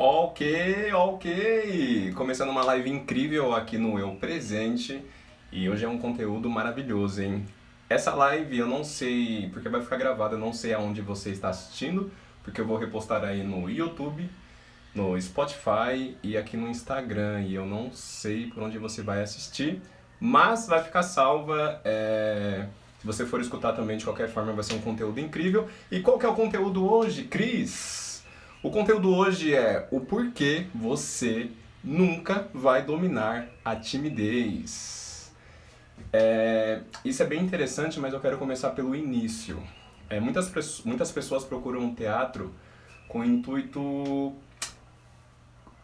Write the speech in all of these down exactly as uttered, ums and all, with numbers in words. Ok, ok! Começando uma live incrível aqui no Eu Presente. E hoje é um conteúdo maravilhoso, hein? Essa live eu não sei, porque vai ficar gravada, eu não sei aonde você está assistindo, porque eu vou repostar aí no YouTube, no Spotify e aqui no Instagram. E eu não sei por onde você vai assistir, mas vai ficar salva. É... Se você for escutar também, de qualquer forma, vai ser um conteúdo incrível. E qual que é o conteúdo hoje, Cris? O conteúdo hoje é o porquê você nunca vai dominar a timidez. É, isso é bem interessante, mas eu quero começar pelo início. É, muitas, muitas pessoas procuram teatro com intuito...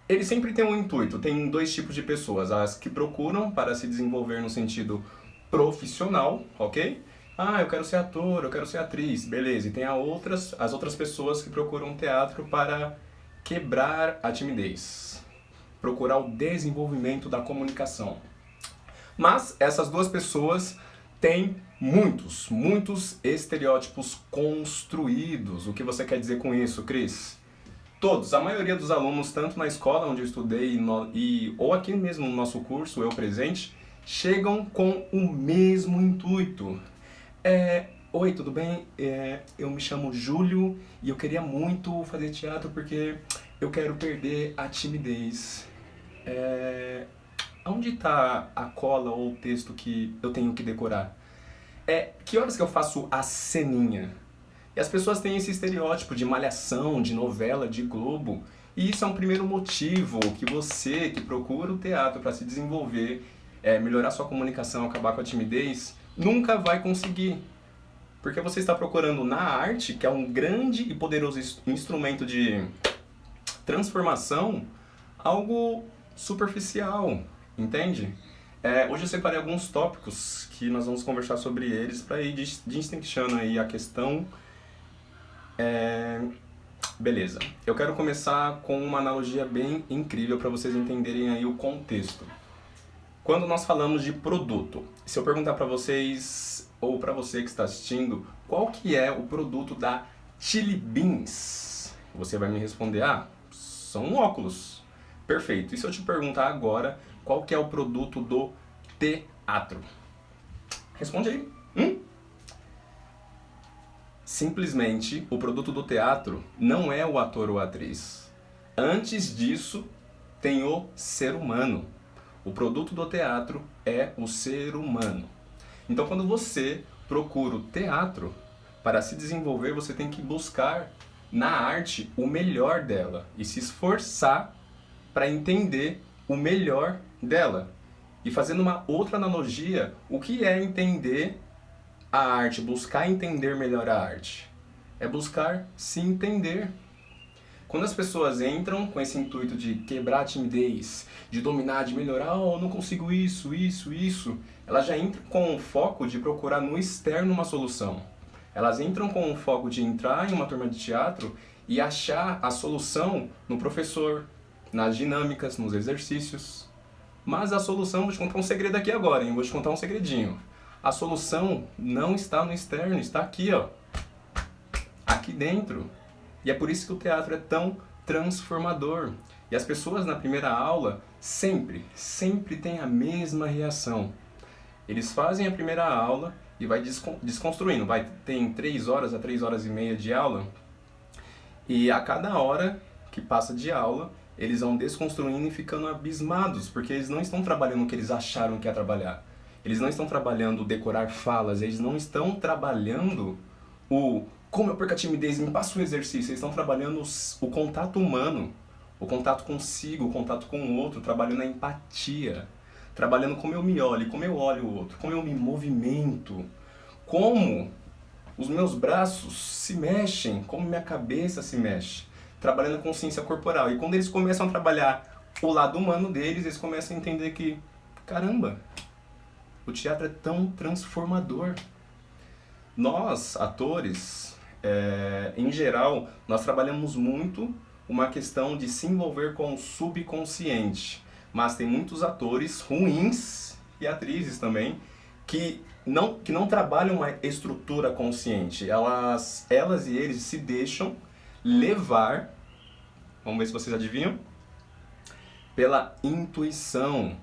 Ele sempre tem um intuito, tem dois tipos de pessoas. As que procuram para se desenvolver no sentido profissional, ok? Ah, eu quero ser ator, eu quero ser atriz, beleza. E tem a outras, as outras pessoas que procuram teatro para quebrar a timidez, procurar o desenvolvimento da comunicação. Mas essas duas pessoas têm muitos, muitos estereótipos construídos. O que você quer dizer com isso, Cris? Todos, a maioria dos alunos, tanto na escola onde eu estudei no, e, ou aqui mesmo no nosso curso, Eu Presente, chegam com o mesmo intuito. É, oi, tudo bem? É, eu me chamo Júlio e eu queria muito fazer teatro porque eu quero perder a timidez. É, onde está a cola ou o texto que eu tenho que decorar? É, que horas que eu faço a ceninha? E as pessoas têm esse estereótipo de malhação, de novela, de Globo. E isso é um primeiro motivo que você que procura o teatro para se desenvolver, é, melhorar sua comunicação, acabar com a timidez, nunca vai conseguir, porque você está procurando na arte, que é um grande e poderoso instrumento de transformação, algo superficial, entende? É, hoje eu separei alguns tópicos que nós vamos conversar sobre eles para ir destrinchando aí a questão. É, beleza, eu quero começar com uma analogia bem incrível para vocês entenderem aí o contexto. Quando nós falamos de produto, se eu perguntar para vocês, ou para você que está assistindo, qual que é o produto da Chili Beans? Você vai me responder, ah, são óculos. Perfeito. E se eu te perguntar agora, qual que é o produto do teatro? Responde aí. Hum? Simplesmente, o produto do teatro não é o ator ou a atriz. Antes disso, tem o ser humano. O produto do teatro é o ser humano. Então, quando você procura o teatro, para se desenvolver, você tem que buscar na arte o melhor dela e se esforçar para entender o melhor dela. E fazendo uma outra analogia, o que é entender a arte, buscar entender melhor a arte? É buscar se entender. Quando as pessoas entram com esse intuito de quebrar a timidez, de dominar, de melhorar, oh, eu não consigo isso, isso, isso, elas já entram com o foco de procurar no externo uma solução. Elas entram com o foco de entrar em uma turma de teatro e achar a solução no professor, nas dinâmicas, nos exercícios. Mas a solução, vou te contar um segredo aqui agora, hein? Vou te contar um segredinho. A solução não está no externo, está aqui, ó, aqui dentro. E é por isso que o teatro é tão transformador. E as pessoas na primeira aula sempre, sempre têm a mesma reação. Eles fazem a primeira aula e vai desconstruindo. Vai, tem três horas a três horas e meia de aula. E a cada hora que passa de aula, eles vão desconstruindo e ficando abismados. Porque eles não estão trabalhando o que eles acharam que ia trabalhar. Eles não estão trabalhando decorar falas. Eles não estão trabalhando o... Como eu perco a timidez, me passa o exercício. Eles estão trabalhando o contato humano, o contato consigo, o contato com o outro, trabalhando a empatia, trabalhando como eu me olho, como eu olho o outro, como eu me movimento, como os meus braços se mexem, como minha cabeça se mexe, trabalhando a consciência corporal. E quando eles começam a trabalhar o lado humano deles, eles começam a entender que, caramba, o teatro é tão transformador. Nós, atores... É, em geral, nós trabalhamos muito uma questão de se envolver com o subconsciente, mas tem muitos atores ruins e atrizes também que não, que não trabalham uma estrutura consciente. Elas, elas e eles se deixam levar Vamos ver se vocês adivinham. Pela intuição,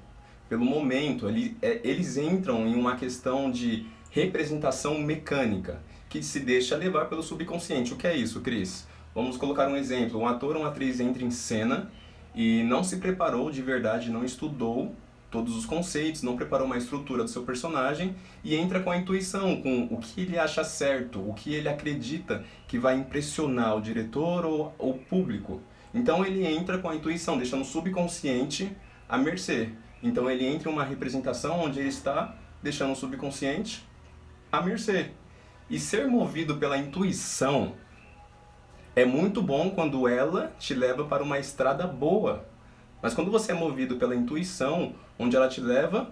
pelo momento. Ele, é, eles entram em uma questão de representação mecânica, que se deixa levar pelo subconsciente. O que é isso, Cris? Vamos colocar um exemplo. Um ator ou uma atriz entra em cena e não se preparou de verdade, não estudou todos os conceitos, não preparou uma estrutura do seu personagem e entra com a intuição, com o que ele acha certo, o que ele acredita que vai impressionar o diretor ou o público. Então ele entra com a intuição, deixando o subconsciente à mercê. Então ele entra em uma representação onde ele está deixando o subconsciente à mercê. E ser movido pela intuição é muito bom quando ela te leva para uma estrada boa. Mas quando você é movido pela intuição, onde ela te leva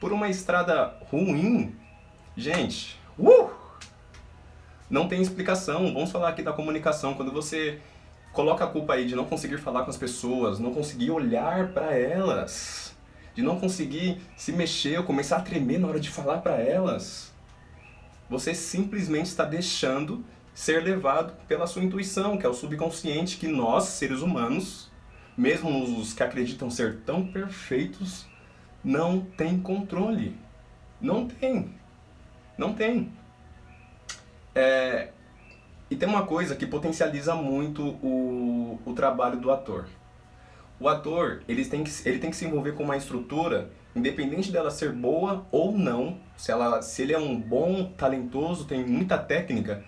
por uma estrada ruim, gente, uh, não tem explicação. Vamos falar aqui da comunicação. Quando você coloca a culpa aí de não conseguir falar com as pessoas, não conseguir olhar para elas, de não conseguir se mexer, ou começar a tremer na hora de falar para elas, você simplesmente está deixando ser levado pela sua intuição, que é o subconsciente que nós, seres humanos, mesmo os que acreditam ser tão perfeitos, não tem controle. Não tem. Não tem. É... E tem uma coisa que potencializa muito o, o trabalho do ator. O ator, ele tem, que, ele tem que se envolver com uma estrutura, independente dela ser boa ou não. Se, ela, se ele é um bom, talentoso, tem muita técnica,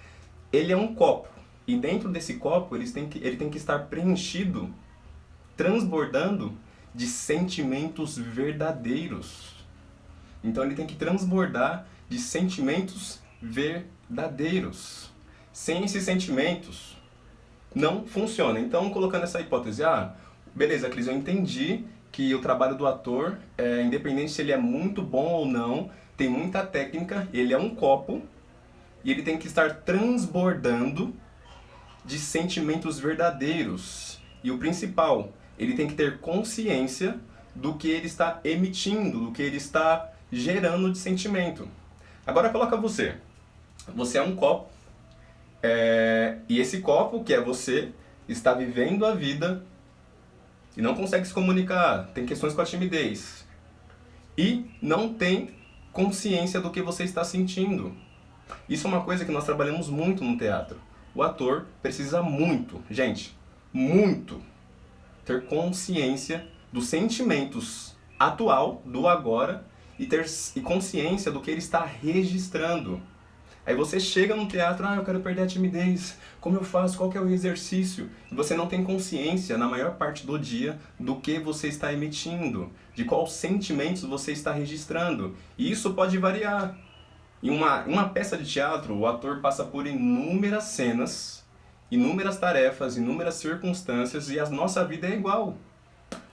ele é um copo. E dentro desse copo, ele tem que, ele tem que estar preenchido, transbordando de sentimentos verdadeiros. Então ele tem que transbordar de sentimentos verdadeiros. Sem esses sentimentos, não funciona. Então, colocando essa hipótese, ah, beleza, Cris, eu entendi que o trabalho do ator, é, independente se ele é muito bom ou não, tem muita técnica, ele é um copo, e ele tem que estar transbordando de sentimentos verdadeiros. E o principal, ele tem que ter consciência do que ele está emitindo, do que ele está gerando de sentimento. Agora coloca você. Você é um copo, é... e esse copo, que é você, está vivendo a vida e não consegue se comunicar, tem questões com a timidez. E não tem consciência do que você está sentindo. Isso é uma coisa que nós trabalhamos muito no teatro. O ator precisa muito, gente, muito ter consciência dos sentimentos atual, do agora, e ter e consciência do que ele está registrando. Aí você chega no teatro, ah, eu quero perder a timidez, como eu faço, qual que é o exercício? E você não tem consciência, na maior parte do dia, do que você está emitindo, de quais sentimentos você está registrando. E isso pode variar. Em uma, uma peça de teatro, o ator passa por inúmeras cenas, inúmeras tarefas, inúmeras circunstâncias, e a nossa vida é igual.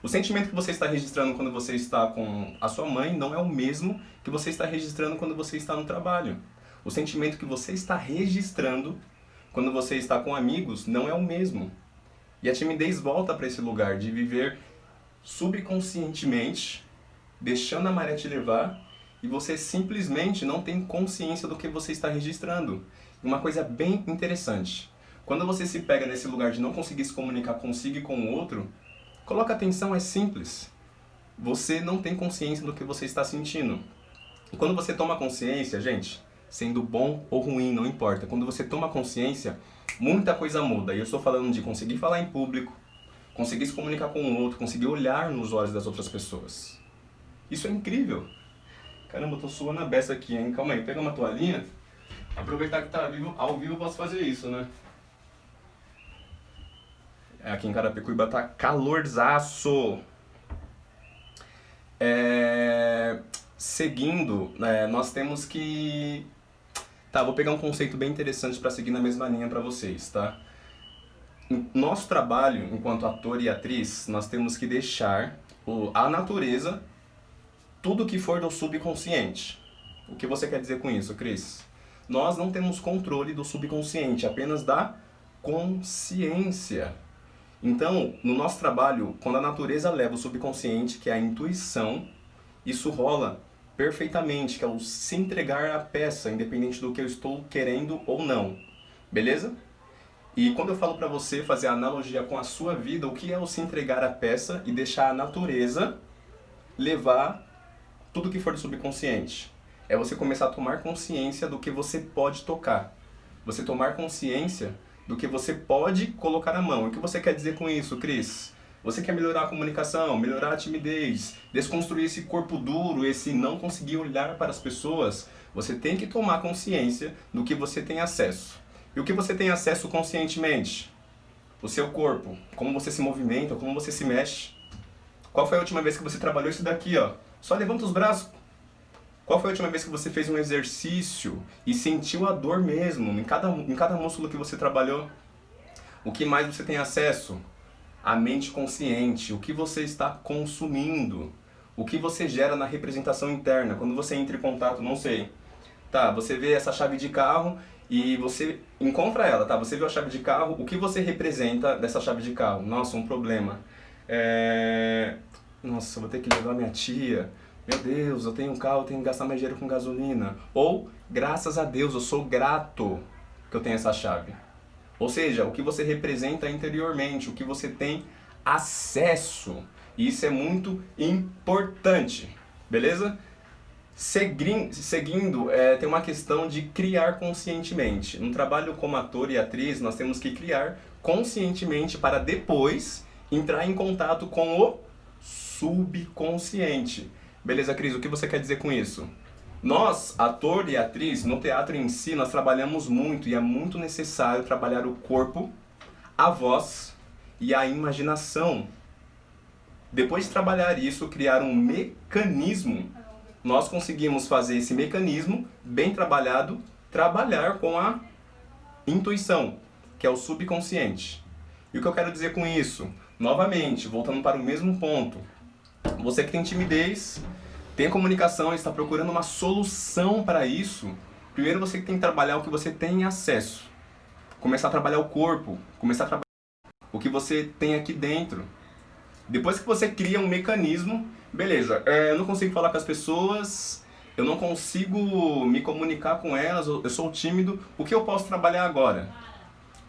O sentimento que você está registrando quando você está com a sua mãe não é o mesmo que você está registrando quando você está no trabalho. O sentimento que você está registrando quando você está com amigos não é o mesmo. E a timidez volta para esse lugar de viver subconscientemente, deixando a maré te levar, e você simplesmente não tem consciência do que você está registrando. Uma coisa bem interessante. Quando você se pega nesse lugar de não conseguir se comunicar consigo e com o outro, coloca atenção, é simples. Você não tem consciência do que você está sentindo. E quando você toma consciência, gente, sendo bom ou ruim, não importa. Quando você toma consciência, muita coisa muda. E eu estou falando de conseguir falar em público, conseguir se comunicar com o outro, conseguir olhar nos olhos das outras pessoas. Isso é incrível. Caramba, eu tô suando a beça aqui, hein? Calma aí, pega uma toalhinha. Aproveitar que tá vivo, ao vivo eu posso fazer isso, né? Aqui em Carapicuíba tá calorzaço. É... Seguindo, é, nós temos que... Tá, vou pegar um conceito bem interessante para seguir na mesma linha para vocês, tá? Nosso trabalho, enquanto ator e atriz, nós temos que deixar o... a natureza, tudo que for do subconsciente. O que você quer dizer com isso, Cris? Nós não temos controle do subconsciente, apenas da consciência. Então, no nosso trabalho, quando a natureza leva o subconsciente, que é a intuição, isso rola perfeitamente, que é o se entregar à peça, independente do que eu estou querendo ou não. Beleza? E quando eu falo para você fazer a analogia com a sua vida, o que é o se entregar à peça e deixar a natureza levar tudo que for do subconsciente? É você começar a tomar consciência do que você pode tocar. Você tomar consciência do que você pode colocar na mão. E o que você quer dizer com isso, Cris? Você quer melhorar a comunicação, melhorar a timidez, desconstruir esse corpo duro, esse não conseguir olhar para as pessoas. Você tem que tomar consciência do que você tem acesso. E o que você tem acesso conscientemente? O seu corpo, como você se movimenta, como você se mexe. Qual foi a última vez que você trabalhou isso daqui, ó? Só levanta os braços. Qual foi a última vez que você fez um exercício e sentiu a dor mesmo em cada, em cada músculo que você trabalhou? O que mais você tem acesso? A mente consciente, o que você está consumindo, o que você gera na representação interna. Quando você entra em contato, não sei, tá, você vê essa chave de carro e você encontra ela, tá, você viu a chave de carro, o que você representa dessa chave de carro? Nossa, um problema. É... Nossa, vou ter que levar minha tia. Meu Deus, eu tenho um carro, eu tenho que gastar mais dinheiro com gasolina. Ou, graças a Deus, eu sou grato que eu tenho essa chave. Ou seja, o que você representa interiormente, o que você tem acesso. E isso é muito importante, beleza? Seguindo, seguindo é, tem uma questão de criar conscientemente. No trabalho como ator e atriz, nós temos que criar conscientemente para depois entrar em contato com o subconsciente. Beleza, Cris? O que você quer dizer com isso? Nós, ator e atriz, no teatro em si, nós trabalhamos muito e é muito necessário trabalhar o corpo, a voz e a imaginação. Depois de trabalhar isso, criar um mecanismo, nós conseguimos fazer esse mecanismo, bem trabalhado, trabalhar com a intuição, que é o subconsciente. E o que eu quero dizer com isso? Novamente, voltando para o mesmo ponto, você que tem timidez, tem comunicação, está procurando uma solução para isso. Primeiro você tem que trabalhar o que você tem acesso. Começar a trabalhar o corpo, começar a trabalhar o que você tem aqui dentro. Depois que você cria um mecanismo, beleza, é, eu não consigo falar com as pessoas, eu não consigo me comunicar com elas, eu sou tímido, o que eu posso trabalhar agora?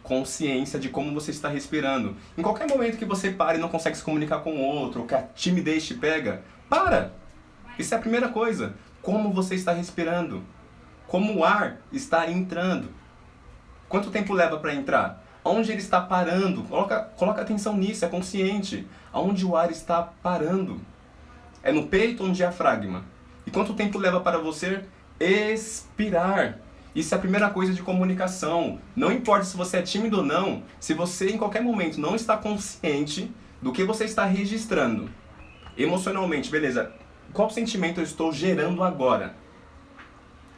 Consciência de como você está respirando. Em qualquer momento que você pare e não consegue se comunicar com o outro, ou que a timidez te pega, para! Isso é a primeira coisa. Como você está respirando? Como o ar está entrando? Quanto tempo leva para entrar? Onde ele está parando? Coloca, coloca atenção nisso, é consciente. Aonde o ar está parando? É no peito ou no diafragma? E quanto tempo leva para você expirar? Isso é a primeira coisa de comunicação. Não importa se você é tímido ou não, se você em qualquer momento não está consciente do que você está registrando emocionalmente, beleza? Qual sentimento eu estou gerando agora?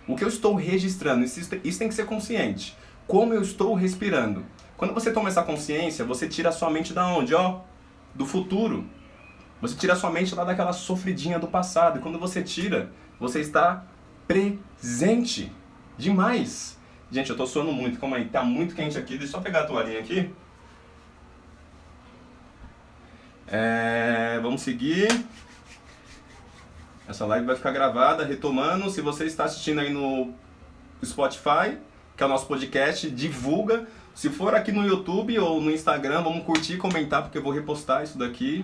O que eu estou registrando? Isso tem que ser consciente. Como eu estou respirando? Quando você toma essa consciência, você tira a sua mente da onde? Ó, do futuro. Você tira a sua mente lá daquela sofridinha do passado. E quando você tira, você está presente demais. Gente, eu tô suando muito. Calma aí, tá muito quente aqui. Deixa eu só pegar a toalhinha aqui. É, vamos seguir. Essa live vai ficar gravada, retomando. Se você está assistindo aí no Spotify, que é o nosso podcast, divulga. Se for aqui no YouTube ou no Instagram, vamos curtir e comentar, porque eu vou repostar isso daqui.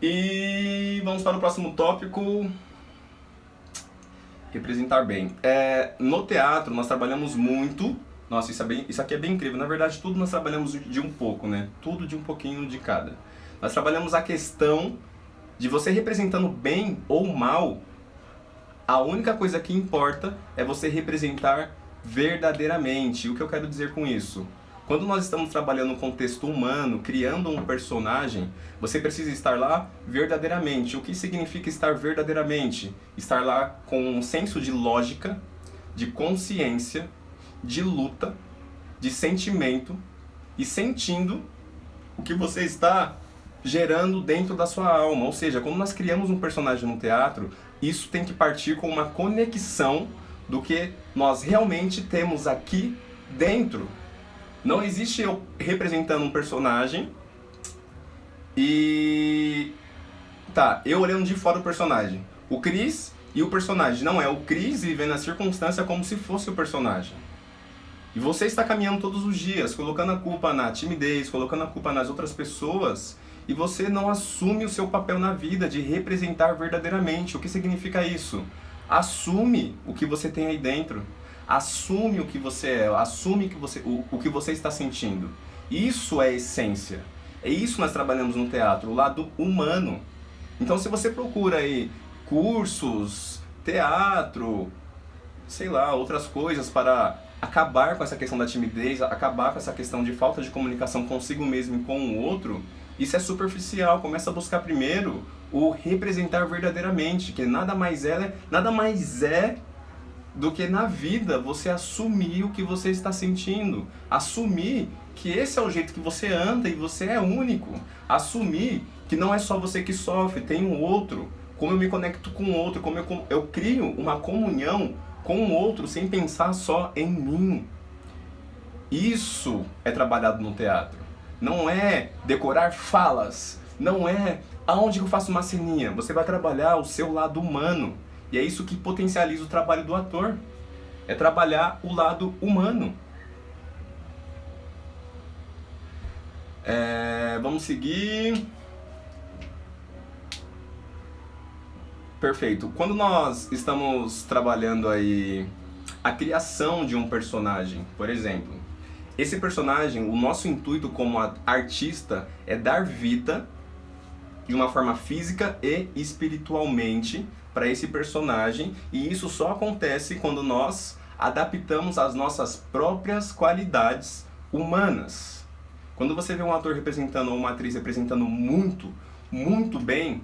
E vamos para o próximo tópico. Representar bem. É, no teatro, nós trabalhamos muito. Nossa, isso, é bem, isso aqui é bem incrível. Na verdade, tudo nós trabalhamos de um pouco, né? Tudo de um pouquinho de cada. Nós trabalhamos a questão de você representando bem ou mal, a única coisa que importa é você representar verdadeiramente. E o que eu quero dizer com isso? Quando nós estamos trabalhando um contexto humano, criando um personagem, você precisa estar lá verdadeiramente. O que significa estar verdadeiramente? Estar lá com um senso de lógica, de consciência, de luta, de sentimento e sentindo o que você está gerando dentro da sua alma, ou seja, quando nós criamos um personagem no teatro, isso tem que partir com uma conexão do que nós realmente temos aqui dentro. Não existe eu representando um personagem e... Tá, eu olhando de fora o personagem. O Cris e o personagem, não é o Cris vivendo a circunstância como se fosse o personagem. E você está caminhando todos os dias, colocando a culpa na timidez, colocando a culpa nas outras pessoas, e você não assume o seu papel na vida de representar verdadeiramente. O que significa isso? Assume o que você tem aí dentro. Assume o que você é, assume que você, o, o que você está sentindo. Isso é essência. É isso que nós trabalhamos no teatro, o lado humano. Então se você procura aí cursos, teatro, sei lá, outras coisas para acabar com essa questão da timidez, acabar com essa questão de falta de comunicação consigo mesmo e com o outro, isso é superficial. Começa a buscar primeiro o representar verdadeiramente, que nada mais é, nada mais é do que na vida você assumir o que você está sentindo, assumir que esse é o jeito que você anda e você é único, assumir que não é só você que sofre, tem um outro, como eu me conecto com o outro, como eu, eu crio uma comunhão com o outro sem pensar só em mim. Isso é trabalhado no teatro, não é decorar falas, não é aonde eu faço uma ceninha, você vai trabalhar o seu lado humano. E é isso que potencializa o trabalho do ator, é trabalhar o lado humano. É, vamos seguir. Perfeito. Quando nós estamos trabalhando aí a criação de um personagem, por exemplo, esse personagem, o nosso intuito como artista é dar vida de uma forma física e espiritualmente para esse personagem, e isso só acontece quando nós adaptamos as nossas próprias qualidades humanas. Quando você vê um ator representando ou uma atriz representando muito, muito bem,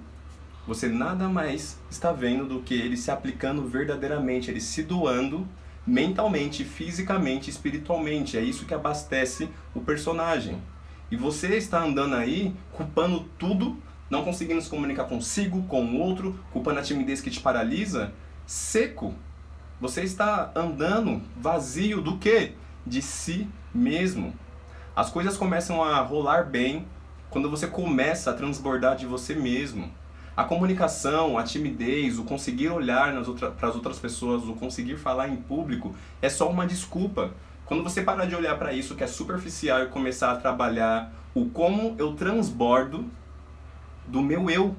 você nada mais está vendo do que ele se aplicando verdadeiramente, ele se doando mentalmente, fisicamente, espiritualmente. É isso que abastece o personagem. E você está andando aí culpando tudo, não conseguindo se comunicar consigo, com o outro, culpando a timidez que te paralisa, seco. Você está andando vazio do quê? De si mesmo. As coisas começam a rolar bem quando você começa a transbordar de você mesmo. A comunicação, a timidez, o conseguir olhar nas outra, para as outras pessoas, o conseguir falar em público, é só uma desculpa. Quando você parar de olhar para isso que é superficial e começar a trabalhar o como eu transbordo do meu eu.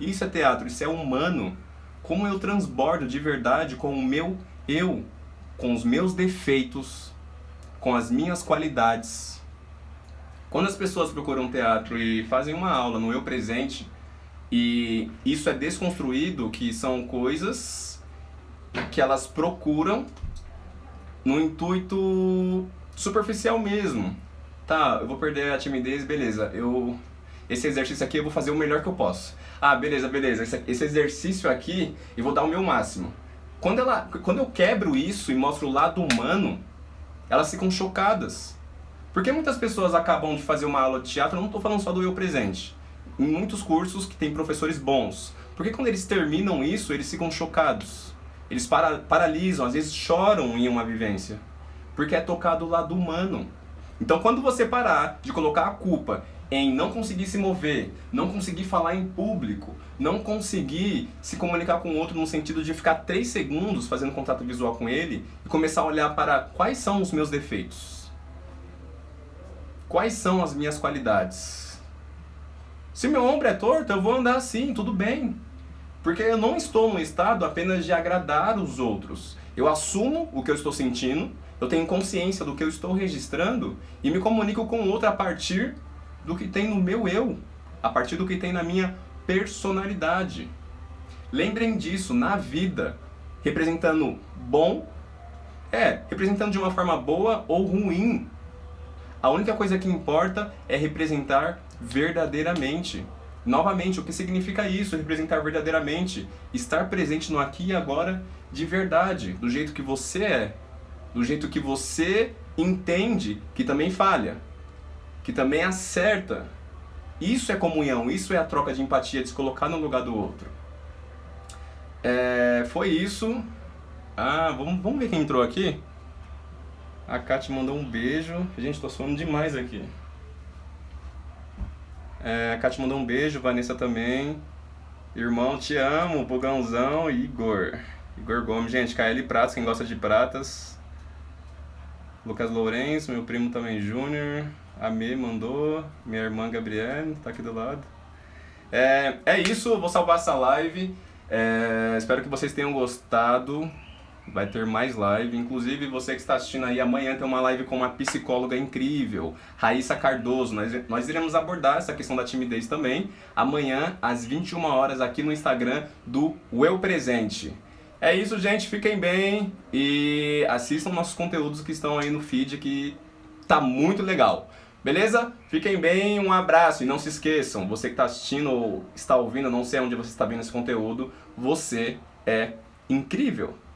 Isso é teatro, isso é humano. Como eu transbordo de verdade com o meu eu, com os meus defeitos, com as minhas qualidades. Quando as pessoas procuram teatro e fazem uma aula no Eu Presente, e isso é desconstruído, que são coisas que elas procuram no intuito superficial mesmo. Tá, eu vou perder a timidez, beleza, eu... esse exercício aqui eu vou fazer o melhor que eu posso. Ah, beleza, beleza. Esse, esse exercício aqui eu vou dar o meu máximo. Quando, ela, quando eu quebro isso e mostro o lado humano, elas ficam chocadas. Porque muitas pessoas acabam de fazer uma aula de teatro, eu não estou falando só do Eu Presente. Em muitos cursos que tem professores bons. Porque quando eles terminam isso, eles ficam chocados. Eles para, paralisam, às vezes choram em uma vivência. Porque é tocado o lado humano. Então quando você parar de colocar a culpa em não conseguir se mover, não conseguir falar em público, não conseguir se comunicar com o outro no sentido de ficar três segundos fazendo contato visual com ele e começar a olhar para quais são os meus defeitos, quais são as minhas qualidades. Se meu ombro é torto, eu vou andar assim, tudo bem, porque eu não estou no estado apenas de agradar os outros. Eu assumo o que eu estou sentindo, eu tenho consciência do que eu estou registrando e me comunico com o outro a partir do que tem no meu eu, a partir do que tem na minha personalidade. Lembrem disso, na vida, representando bom, é, representando de uma forma boa ou ruim. A única coisa que importa é representar verdadeiramente. Novamente, o que significa isso, representar verdadeiramente? Estar presente no aqui e agora de verdade, do jeito que você é, do jeito que você entende que também falha, que também acerta. Isso é comunhão, isso é a troca de empatia, de se colocar no lugar do outro. É, foi isso. Ah, vamos, vamos ver quem entrou aqui. A Kátia mandou um beijo. Gente, tô suando demais aqui. É, a Kátia mandou um beijo, Vanessa também. Irmão, te amo, Bogãozão e Igor. Igor Gomes, gente, K L Pratos, quem gosta de pratas. Lucas Lourenço, meu primo também Júnior, a Mê mandou, minha irmã Gabriele, tá aqui do lado. É, é isso, vou salvar essa live, é, espero que vocês tenham gostado, vai ter mais live, inclusive você que está assistindo aí, amanhã tem uma live com uma psicóloga incrível, Raíssa Cardoso, nós, nós iremos abordar essa questão da timidez também, amanhã às vinte e uma horas aqui no Instagram do Eu Presente. É isso, gente, fiquem bem e assistam nossos conteúdos que estão aí no feed, que tá muito legal. Beleza? Fiquem bem, um abraço e não se esqueçam, você que está assistindo ou está ouvindo, não sei onde você está vendo esse conteúdo, você é incrível!